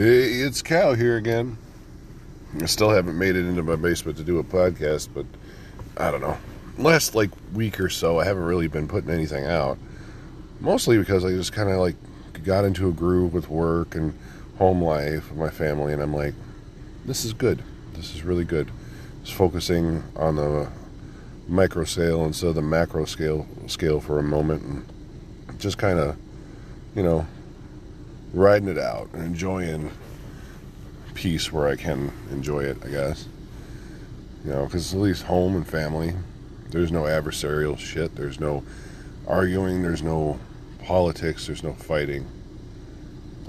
It's Cal here again. I still haven't made it into my basement to do a podcast, but I don't know. Last, week or so, I haven't really been putting anything out. Mostly because I just kind of, got into a groove with work and home life and my family, and I'm like, this is good. This is really good. Just focusing on the micro scale instead of the macro scale for a moment, and just kind of, riding it out and enjoying peace where I can enjoy it, I guess. Because at least home and family, there's no adversarial shit, there's no arguing, there's no politics, there's no fighting.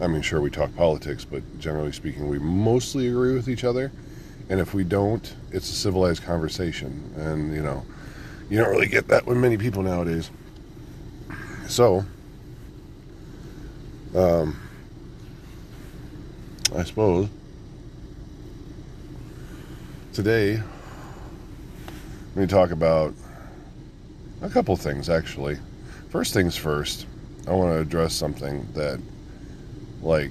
I mean, sure, we talk politics, but generally speaking, we mostly agree with each other. And if we don't, it's a civilized conversation. And, you don't really get that with many people nowadays. So, I suppose today I'm going to talk about a couple things, actually. First things first, I want to address something that, I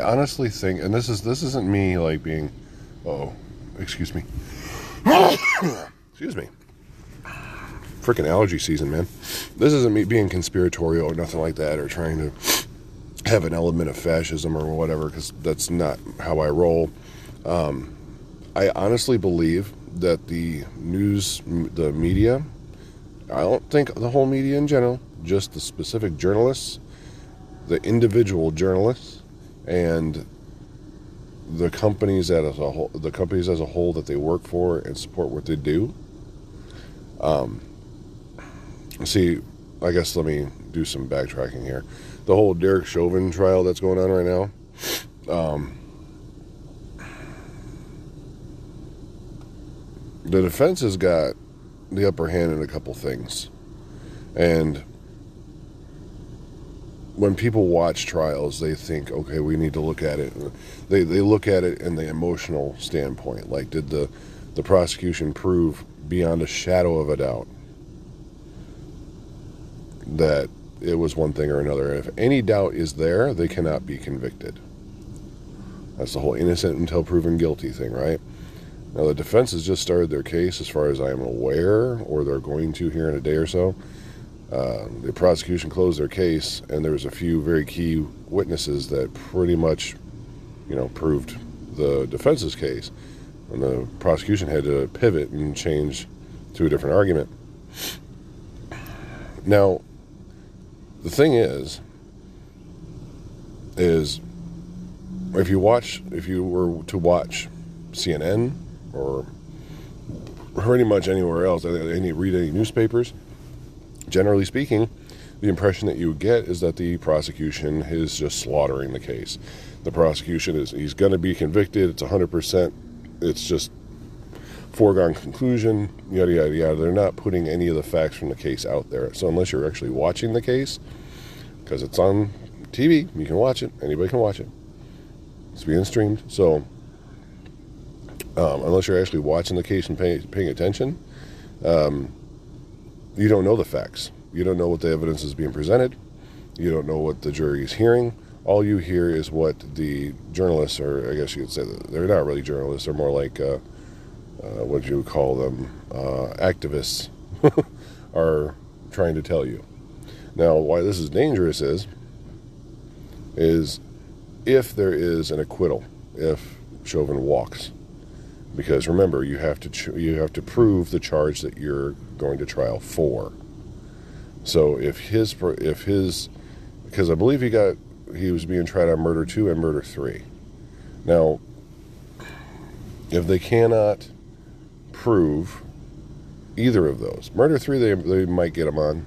honestly think, and this isn't me, being, excuse me. Excuse me. Freaking allergy season, man. This isn't me being conspiratorial or nothing like that, or trying to have an element of fascism or whatever, because that's not how I roll. I honestly believe that the media, I don't think the whole media in general, just the specific journalists, the individual journalists, and the companies as a whole that they work for and support what they do. See, I guess let me do some backtracking here. The whole Derek Chauvin trial that's going on right now, the defense has got the upper hand in a couple things. And when people watch trials, they think, okay, we need to look at it. They look at it in the emotional standpoint. Like, did the prosecution prove beyond a shadow of a doubt that it was one thing or another? If any doubt is there, they cannot be convicted. That's the whole innocent until proven guilty thing, right? Now, the defense has just started their case, as far as I am aware, or they're going to here in a day or so. The prosecution closed their case, and there was a few very key witnesses that pretty much, proved the defense's case. And the prosecution had to pivot and change to a different argument. Now, the thing is if you were to watch CNN or pretty much anywhere else, read any newspapers, generally speaking, the impression that you would get is that the prosecution is just slaughtering the case. The prosecution is, he's going to be convicted, it's 100%, it's just foregone conclusion, yada, yada, yada. They're not putting any of the facts from the case out there. So unless you're actually watching the case, because it's on TV, you can watch it, anybody can watch it. It's being streamed. So unless you're actually watching the case and paying attention, you don't know the facts. You don't know what the evidence is being presented. You don't know what the jury is hearing. All you hear is what the journalists, or I guess you could say they're not really journalists. They're more like, what you would call them, activists, are trying to tell you. Now, why this is dangerous is if there is an acquittal, if Chauvin walks. Because remember, you have to prove the charge that you're going to trial for. So if his, because I believe he was being tried on murder 2 and murder 3. Now, if they cannot prove either of those, murder 3 they might get him on,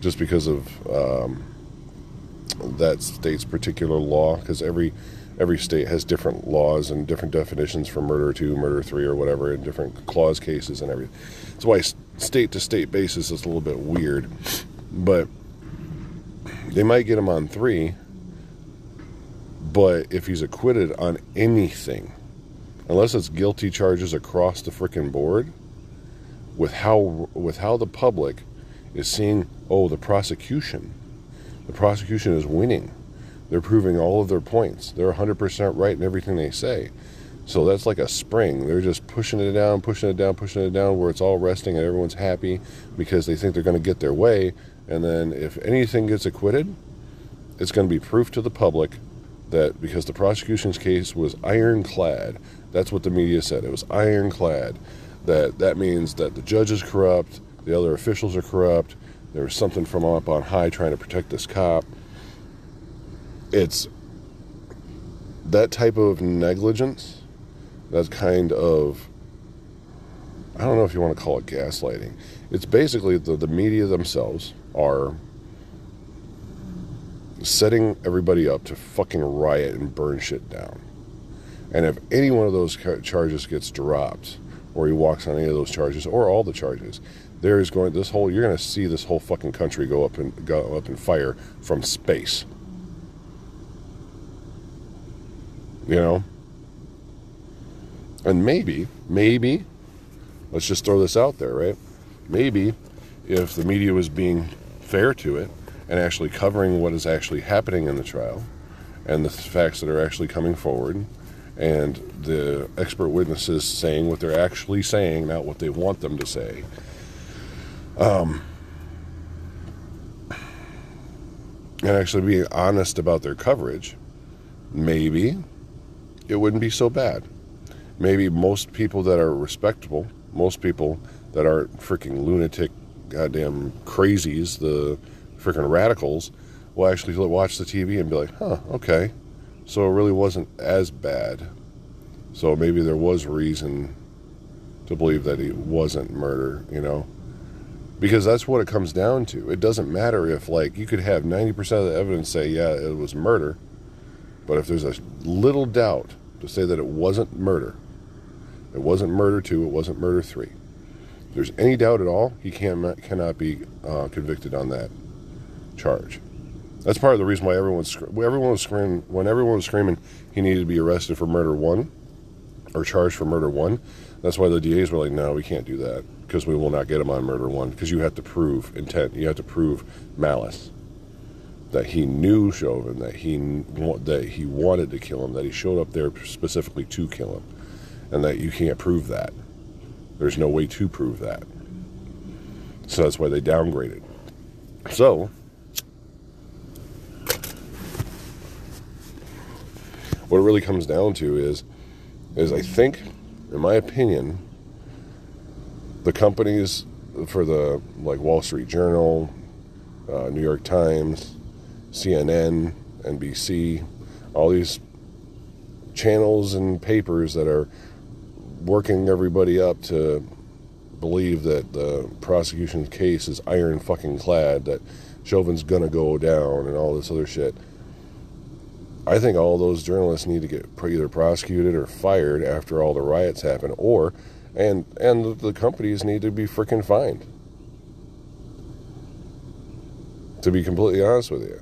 just because of that state's particular law, because every state has different laws and different definitions for murder 2, murder 3, or whatever, and different clause cases and everything. That's why state-to-state basis is a little bit weird. But they might get him on 3, but if he's acquitted on anything, unless it's guilty charges across the frickin' board, with how the public is seeing, the prosecution is winning. They're proving all of their points. They're 100% right in everything they say. So that's like a spring. They're just pushing it down, where it's all resting and everyone's happy because they think they're going to get their way. And then if anything gets acquitted, it's going to be proof to the public that because the prosecution's case was ironclad, that's what the media said. It was ironclad. That means that the judge is corrupt, the other officials are corrupt, there was something from up on high trying to protect this cop. It's that type of negligence, that kind of, I don't know if you want to call it gaslighting. It's basically the media themselves are setting everybody up to fucking riot and burn shit down. And if any one of those charges gets dropped, or he walks on any of those charges, or all the charges, you're going to see this whole fucking country go up in fire from space. You know? And maybe, let's just throw this out there, right? Maybe if the media was being fair to it and actually covering what is actually happening in the trial and the facts that are actually coming forward and the expert witnesses saying what they're actually saying, not what they want them to say, and actually being honest about their coverage, maybe it wouldn't be so bad. Maybe most people that are respectable, most people that aren't freaking lunatic, goddamn crazies, the freaking radicals, will actually watch the TV and be like, huh, okay, so it really wasn't as bad. So maybe there was reason to believe that it wasn't murder, you know? Because that's what it comes down to. It doesn't matter if, you could have 90% of the evidence say, yeah, it was murder, but if there's a little doubt to say that it wasn't murder 2, it wasn't murder 3. If there's any doubt at all, he cannot be convicted on that charge. That's part of the reason why everyone was screaming he needed to be arrested for murder 1, or charged for murder 1. That's why the DAs were like, no, we can't do that, because we will not get him on murder 1, because you have to prove intent, you have to prove malice. That he knew Chauvin, that he wanted to kill him, that he showed up there specifically to kill him, and that you can't prove that. There's no way to prove that. So that's why they downgraded. So, what it really comes down to is I think, in my opinion, the companies for the, Wall Street Journal, New York Times, CNN, NBC, all these channels and papers that are working everybody up to believe that the prosecution's case is iron fucking clad, that Chauvin's gonna go down and all this other shit. I think all those journalists need to get either prosecuted or fired after all the riots happen, and the companies need to be freaking fined. To be completely honest with you,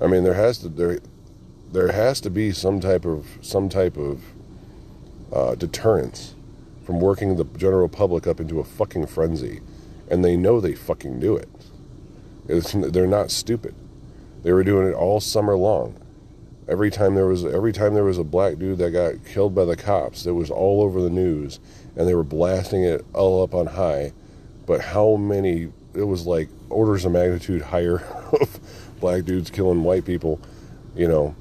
I mean, there has to be some type of deterrence from working the general public up into a fucking frenzy, and they know they fucking do it. They're not stupid. They were doing it all summer long. Every time there was a black dude that got killed by the cops, it was all over the news, and they were blasting it all up on high. But how many? It was orders of magnitude higher of black dudes killing white people, you know,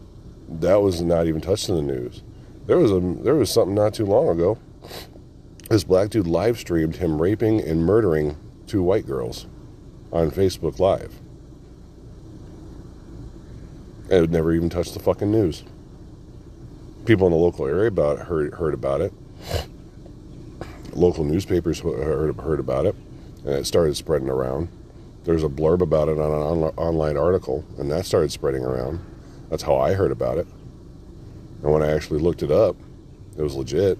that was not even touched in the news. There was something not too long ago. This black dude live streamed him raping and murdering 2 white girls on Facebook Live. It would never even touch the fucking news. People in the local area heard about it. Local newspapers heard about it. And it started spreading around. There's a blurb about it on an online article, and that started spreading around. That's how I heard about it. And when I actually looked it up, it was legit.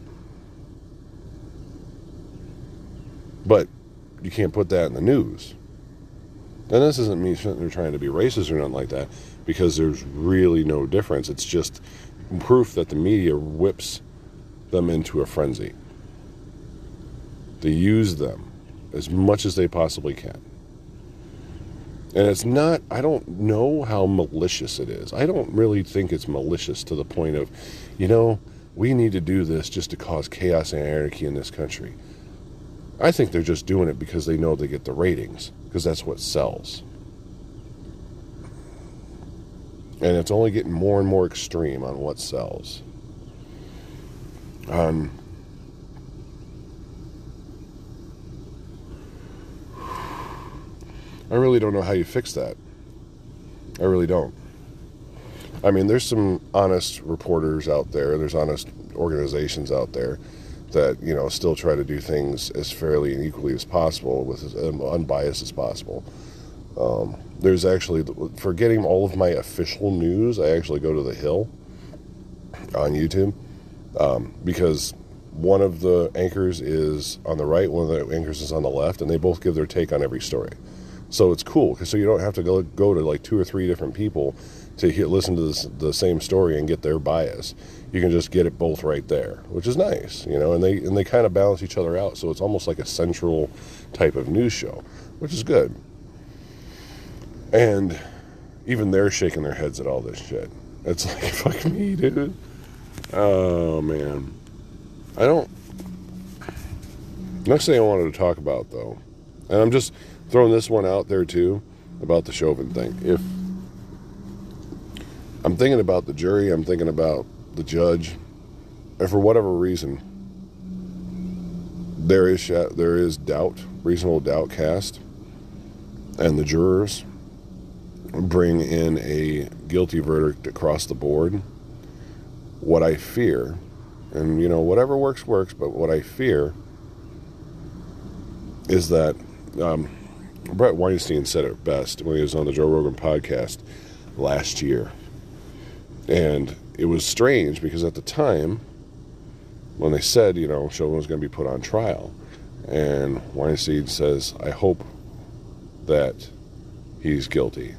But you can't put that in the news. And this isn't me sitting there trying to be racist or nothing like that, because there's really no difference. It's just proof that the media whips them into a frenzy. They use them as much as they possibly can. And it's not, I don't know how malicious it is. I don't really think it's malicious to the point of, you know, we need to do this just to cause chaos and anarchy in this country. I think they're just doing it because they know they get the ratings, because that's what sells. And it's only getting more and more extreme on what sells. I really don't know how you fix that. I really don't. I mean, there's some honest reporters out there. There's honest organizations out there that, you know, still try to do things as fairly and equally as possible, with as unbiased as possible. There's actually, for getting all of my official news, I actually go to The Hill on YouTube, because one of the anchors is on the right, one of the anchors is on the left, and they both give their take on every story. So it's cool, because so you don't have to go to like 2 or 3 different people to listen to the same story and get their bias. You can just get it both right there, which is nice, you know. And they kind of balance each other out, so it's almost like a central type of news show, which is good. And even they're shaking their heads at all this shit. It's like, fuck me, dude. Oh man, I don't. Next thing I wanted to talk about, though, and I'm just throwing this one out there too, about the Chauvin thing. If I'm thinking about the jury, I'm thinking about the judge, and for whatever reason, there is doubt, reasonable doubt cast, and the jurors bring in a guilty verdict across the board. What I fear, and you know, whatever works, works, but what I fear is that Brett Weinstein said it best when he was on the Joe Rogan podcast last year. And it was strange, because at the time, when they said, you know, Chauvin was going to be put on trial, and Weinstein says, I hope that he's guilty.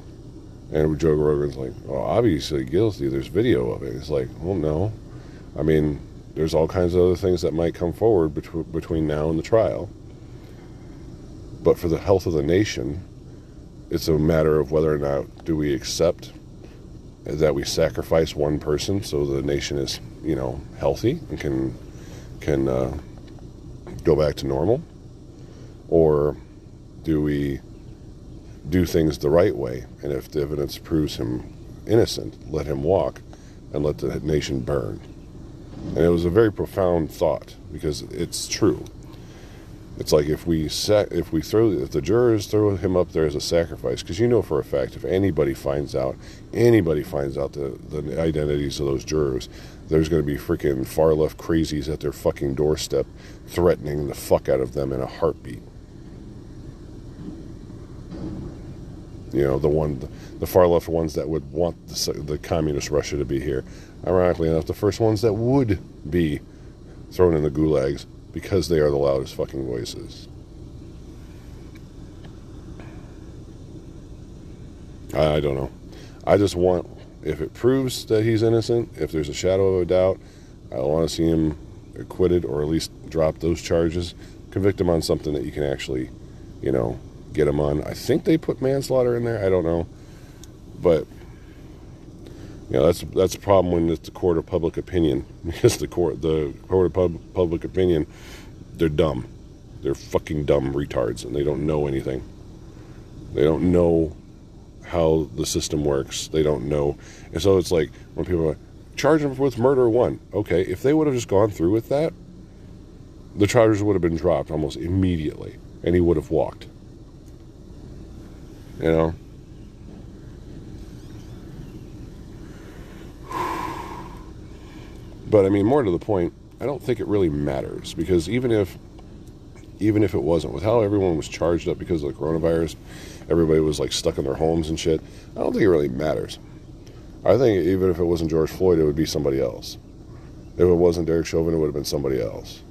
And Joe Rogan's like, oh, obviously guilty. There's video of it. It's like, well, no. I mean, there's all kinds of other things that might come forward between now and the trial. But for the health of the nation, it's a matter of whether or not do we accept that we sacrifice one person so the nation is, you know, healthy and can go back to normal, or do we do things the right way, and if the evidence proves him innocent, let him walk and let the nation burn. And it was a very profound thought, because it's true. It's like, if the jurors throw him up there as a sacrifice, because you know for a fact, if anybody finds out the identities of those jurors, there's going to be freaking far left crazies at their fucking doorstep, threatening the fuck out of them in a heartbeat. You know, the far left ones that would want the communist Russia to be here, ironically enough, the first ones that would be thrown in the gulags, because they are the loudest fucking voices. I don't know. I just want, if it proves that he's innocent, if there's a shadow of a doubt, I want to see him acquitted, or at least drop those charges, convict him on something that you can actually, you know, get him on. I think they put manslaughter in there. I don't know. But you know, that's a problem when it's the court of public opinion. Because the court of public opinion, they're dumb. They're fucking dumb retards, and they don't know anything. They don't know how the system works. They don't know. And so it's like, when people are like, charge him with murder 1. Okay, if they would have just gone through with that, the charges would have been dropped almost immediately, and he would have walked. You know? But I mean, more to the point, I don't think it really matters, because even if it wasn't, with how everyone was charged up because of the coronavirus, everybody was like stuck in their homes and shit, I don't think it really matters. I think even if it wasn't George Floyd, it would be somebody else. If it wasn't Derek Chauvin, it would have been somebody else.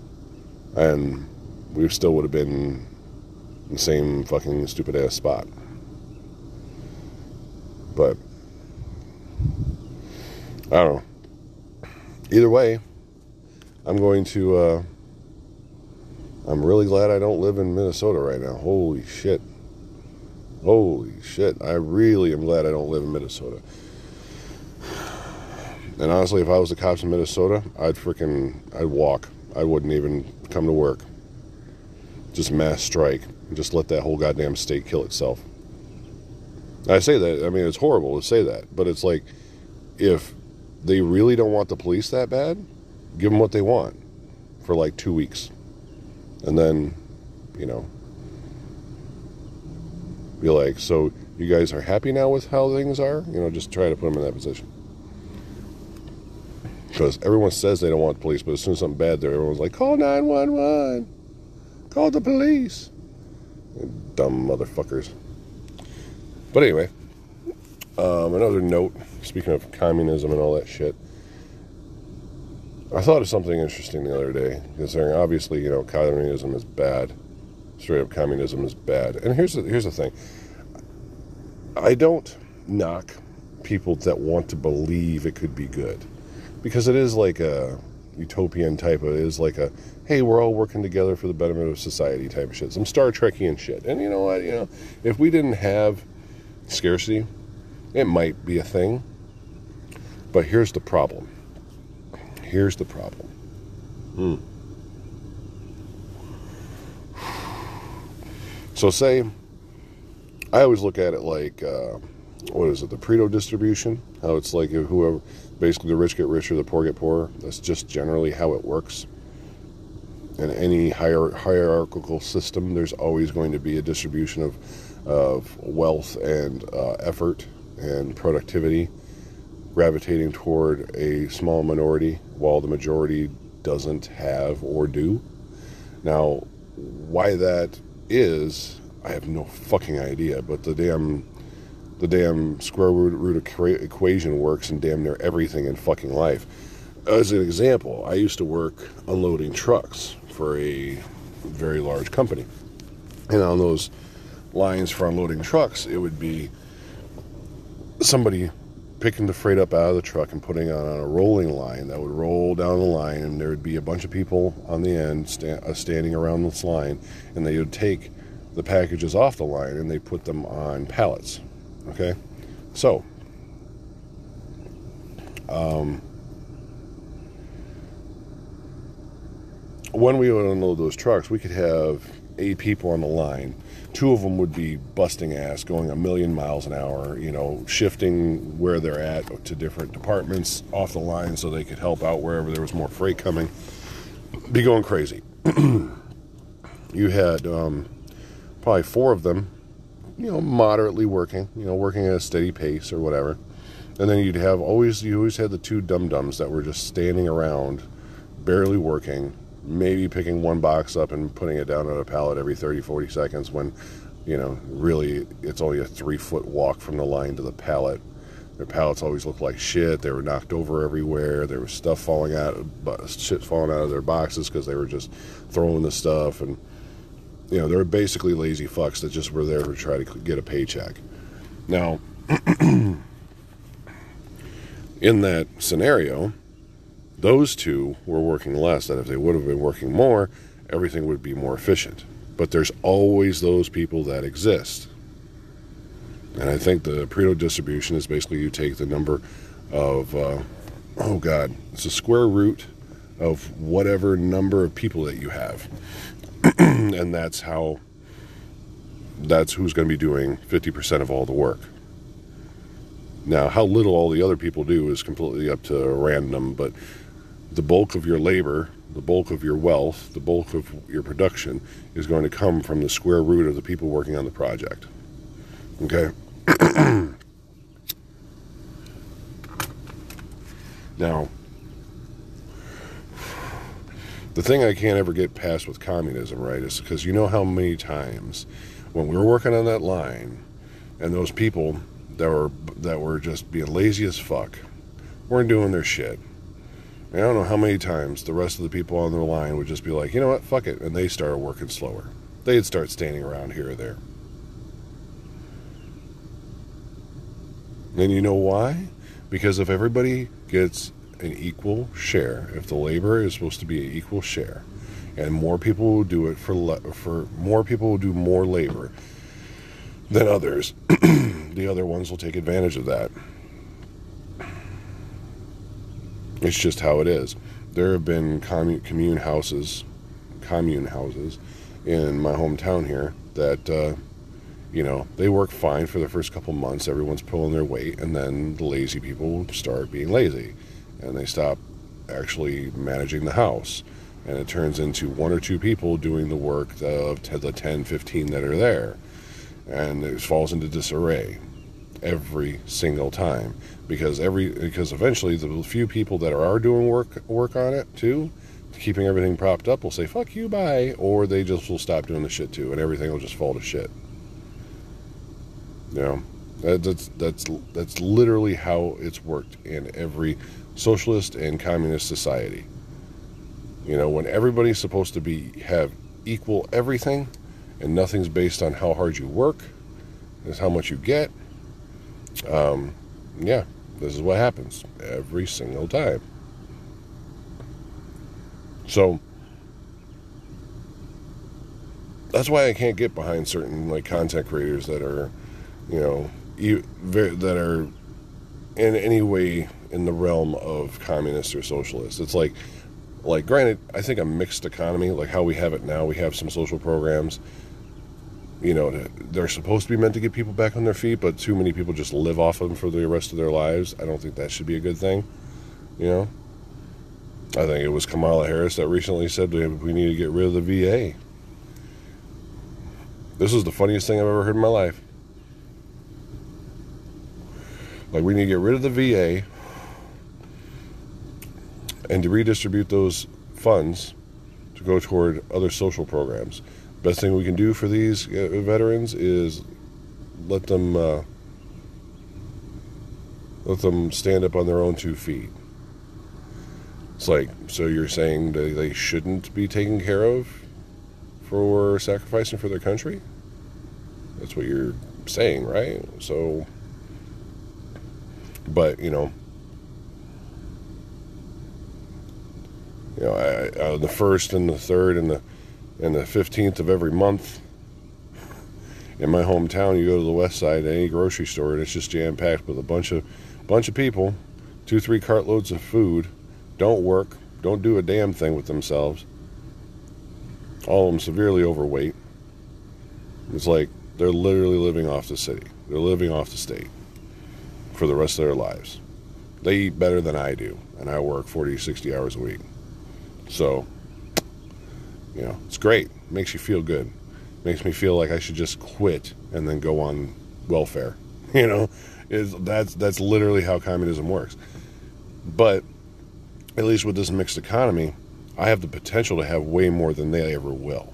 And we still would have been in the same fucking stupid ass spot. But I don't know. Either way, I'm going to, I'm really glad I don't live in Minnesota right now. Holy shit. Holy shit. I really am glad I don't live in Minnesota. And honestly, if I was the cops in Minnesota, I'd walk. I wouldn't even come to work. Just mass strike. Just let that whole goddamn state kill itself. I say that, I mean, it's horrible to say that, but it's like, if they really don't want the police that bad, give them what they want for like 2 weeks. And then, you know, be like, so you guys are happy now with how things are? You know, just try to put them in that position. Because everyone says they don't want the police, but as soon as something bad there, everyone's like, call 911. Call the police. Dumb motherfuckers. But anyway, another note, speaking of communism and all that shit, I thought of something interesting the other day, considering obviously, you know, communism is bad. Straight up communism is bad. And here's the thing. I don't knock people that want to believe it could be good, because it is like a utopian type of, it is like a, hey, we're all working together for the betterment of society type of shit. Some Star Trekian shit. And you know what, you know, if we didn't have scarcity, it might be a thing. But here's the problem. Here's the problem. So say, I always look at it like, what is it, the Pareto distribution? How it's like whoever, basically the rich get richer, the poor get poorer. That's just generally how it works. In any hierarchical system, there's always going to be a distribution of wealth and effort and productivity gravitating toward a small minority while the majority doesn't have or do. Now, why that is, I have no fucking idea, but the damn square root equation works in damn near everything in fucking life. As an example, I used to work unloading trucks for a very large company. And on those lines for unloading trucks, it would be somebody picking the freight up out of the truck and putting it on a rolling line that would roll down the line, and there would be a bunch of people on the end standing around this line, and they would take the packages off the line and they put them on pallets. Okay, so when we would unload those trucks, we could have 8 people on the line. 2 of them would be busting ass, going 1,000,000 miles an hour, you know, shifting where they're at to different departments off the line so they could help out wherever there was more freight coming. Be going crazy. You had probably 4 of them, you know, moderately working, you know, working at a steady pace or whatever. And then you'd have you always had the 2 dum-dums that were just standing around, barely working, maybe picking one box up and putting it down on a pallet every 30, 40 seconds when, you know, really it's only a 3-foot walk from the line to the pallet. Their pallets always looked like shit. They were knocked over everywhere. There was stuff falling out, shit falling out of their boxes because they were just throwing the stuff. And, you know, they were basically lazy fucks that just were there to try to get a paycheck. Now, in that scenario, those 2 were working less, that if they would have been working more, everything would be more efficient. But there's always those people that exist. And I think the Pareto distribution is basically you take the number of, it's the square root of whatever number of people that you have. And that's who's going to be doing 50% of all the work. Now, how little all the other people do is completely up to random, but the bulk of your labor, the bulk of your wealth, the bulk of your production is going to come from the square root of the people working on the project. Okay? Now, the thing I can't ever get past with communism, right, is because you know how many times when we were working on that line and those people that were just being lazy as fuck weren't doing their shit. And I don't know how many times the rest of the people on their line would just be like, you know what, fuck it, and they started working slower. They'd start standing around here or there. And you know why? Because if everybody gets an equal share, if the labor is supposed to be an equal share, and more people will do more labor, than others. The other ones will take advantage of that. It's just how it is. There have been commune houses in my hometown here that, you know, they work fine for the first couple months. Everyone's pulling their weight, and then the lazy people start being lazy, and they stop actually managing the house, and it turns into one or two people doing the work of the 10, 15 that are there, and it falls into disarray every single time because eventually the few people that are doing work on it too, keeping everything propped up, will say fuck you, bye, or they just will stop doing the shit too, and everything will just fall to shit. You know, that's literally how it's worked in every socialist and communist society. You know, when everybody's supposed to have equal everything, and nothing's based on how hard you work, is how much you get. Yeah, this is what happens every single time. So that's why I can't get behind certain like content creators that are, you know, that are in any way in the realm of communist or socialist. It's like granted, I think a mixed economy, like how we have it now, we have some social programs, you know, they're supposed to be meant to get people back on their feet, but too many people just live off of them for the rest of their lives. I don't think that should be a good thing, you know. I think it was Kamala Harris that recently said we need to get rid of the VA. This is the funniest thing I've ever heard in my life. Like, we need to get rid of the VA and to redistribute those funds to go toward other social programs. Best thing we can do for these veterans is let them stand up on their own two feet. It's like, so you're saying that they shouldn't be taken care of for sacrificing for their country? That's what you're saying, right? So, but, you know, I, the first and the third and the 15th of every month in my hometown, you go to the west side to any grocery store, and it's just jam packed with a bunch of people, 2-3 cartloads of food, don't work, don't do a damn thing with themselves. All of them severely overweight. It's like they're literally living off the city. They're living off the state for the rest of their lives. They eat better than I do, and I work 40, 60 hours a week. So, you know, it's great. Makes you feel good. Makes me feel like I should just quit and then go on welfare. You know, that's literally how communism works. But at least with this mixed economy, I have the potential to have way more than they ever will.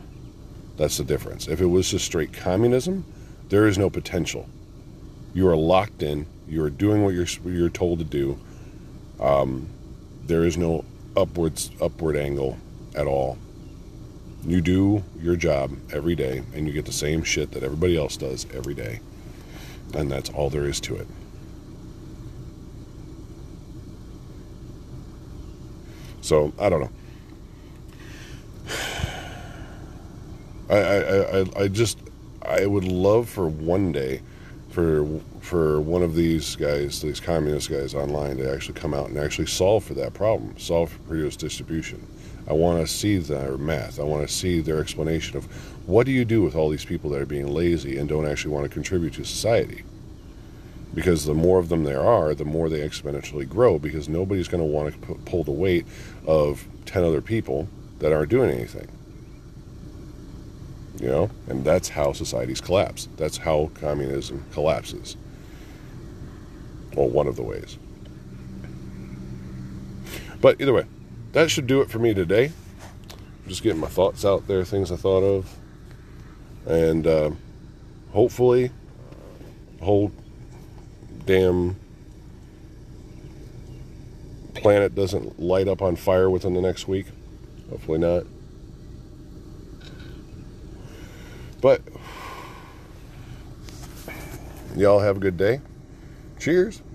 That's the difference. If it was just straight communism, there is no potential. You are locked in. You are doing what you're told to do. There is no upward angle at all. You do your job every day, and you get the same shit that everybody else does every day, and that's all there is to it. So I don't know. I would love for one day for one of these guys, these communist guys online, to actually come out and actually solve for that problem, solve for Pareto distribution. I want to see their math. I want to see their explanation of what do you do with all these people that are being lazy and don't actually want to contribute to society. Because the more of them there are, the more they exponentially grow, because nobody's going to want to pull the weight of 10 other people that aren't doing anything. You know, and that's how societies collapse. That's how communism collapses. Well, one of the ways. But either way, that should do it for me today. I'm just getting my thoughts out there, things I thought of. And hopefully, the whole damn planet doesn't light up on fire within the next week. Hopefully not. But y'all have a good day. Cheers.